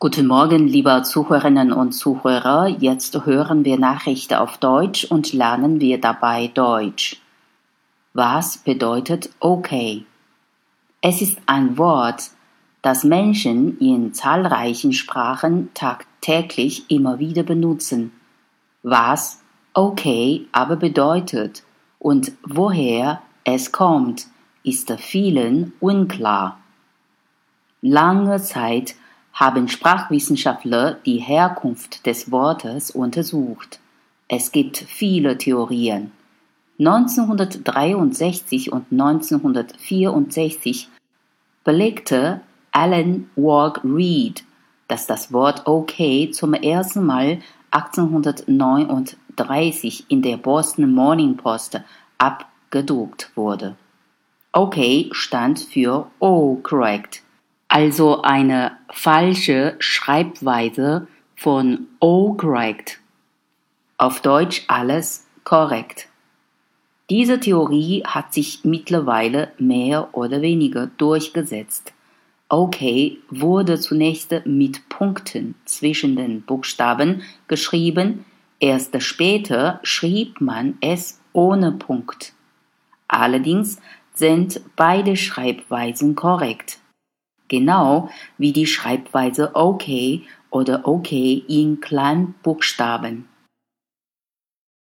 Guten Morgen, liebe Zuhörerinnen und Zuhörer. Jetzt hören wir Nachrichten auf Deutsch und lernen wir dabei Deutsch. Was bedeutet OK? Es ist ein Wort, das Menschen in zahlreichen Sprachen tagtäglich immer wieder benutzen. Was OK aber bedeutet und woher es kommt, ist vielen unklar. Lange Zeit haben Sprachwissenschaftler die Herkunft des Wortes untersucht. Es gibt viele Theorien. 1963 und 1964 belegte Allen Walker Read, dass das Wort OK zum ersten Mal 1839 in der Boston Morning Post abgedruckt wurde. OK stand für all correct. Also eine falsche Schreibweise von all correct. Auf Deutsch alles korrekt. Diese Theorie hat sich mittlerweile mehr oder weniger durchgesetzt. OK wurde zunächst mit Punkten zwischen den Buchstaben geschrieben, erst später schrieb man es ohne Punkt. Allerdings sind beide Schreibweisen korrekt. Genau wie die Schreibweise OK oder OK in Kleinbuchstaben.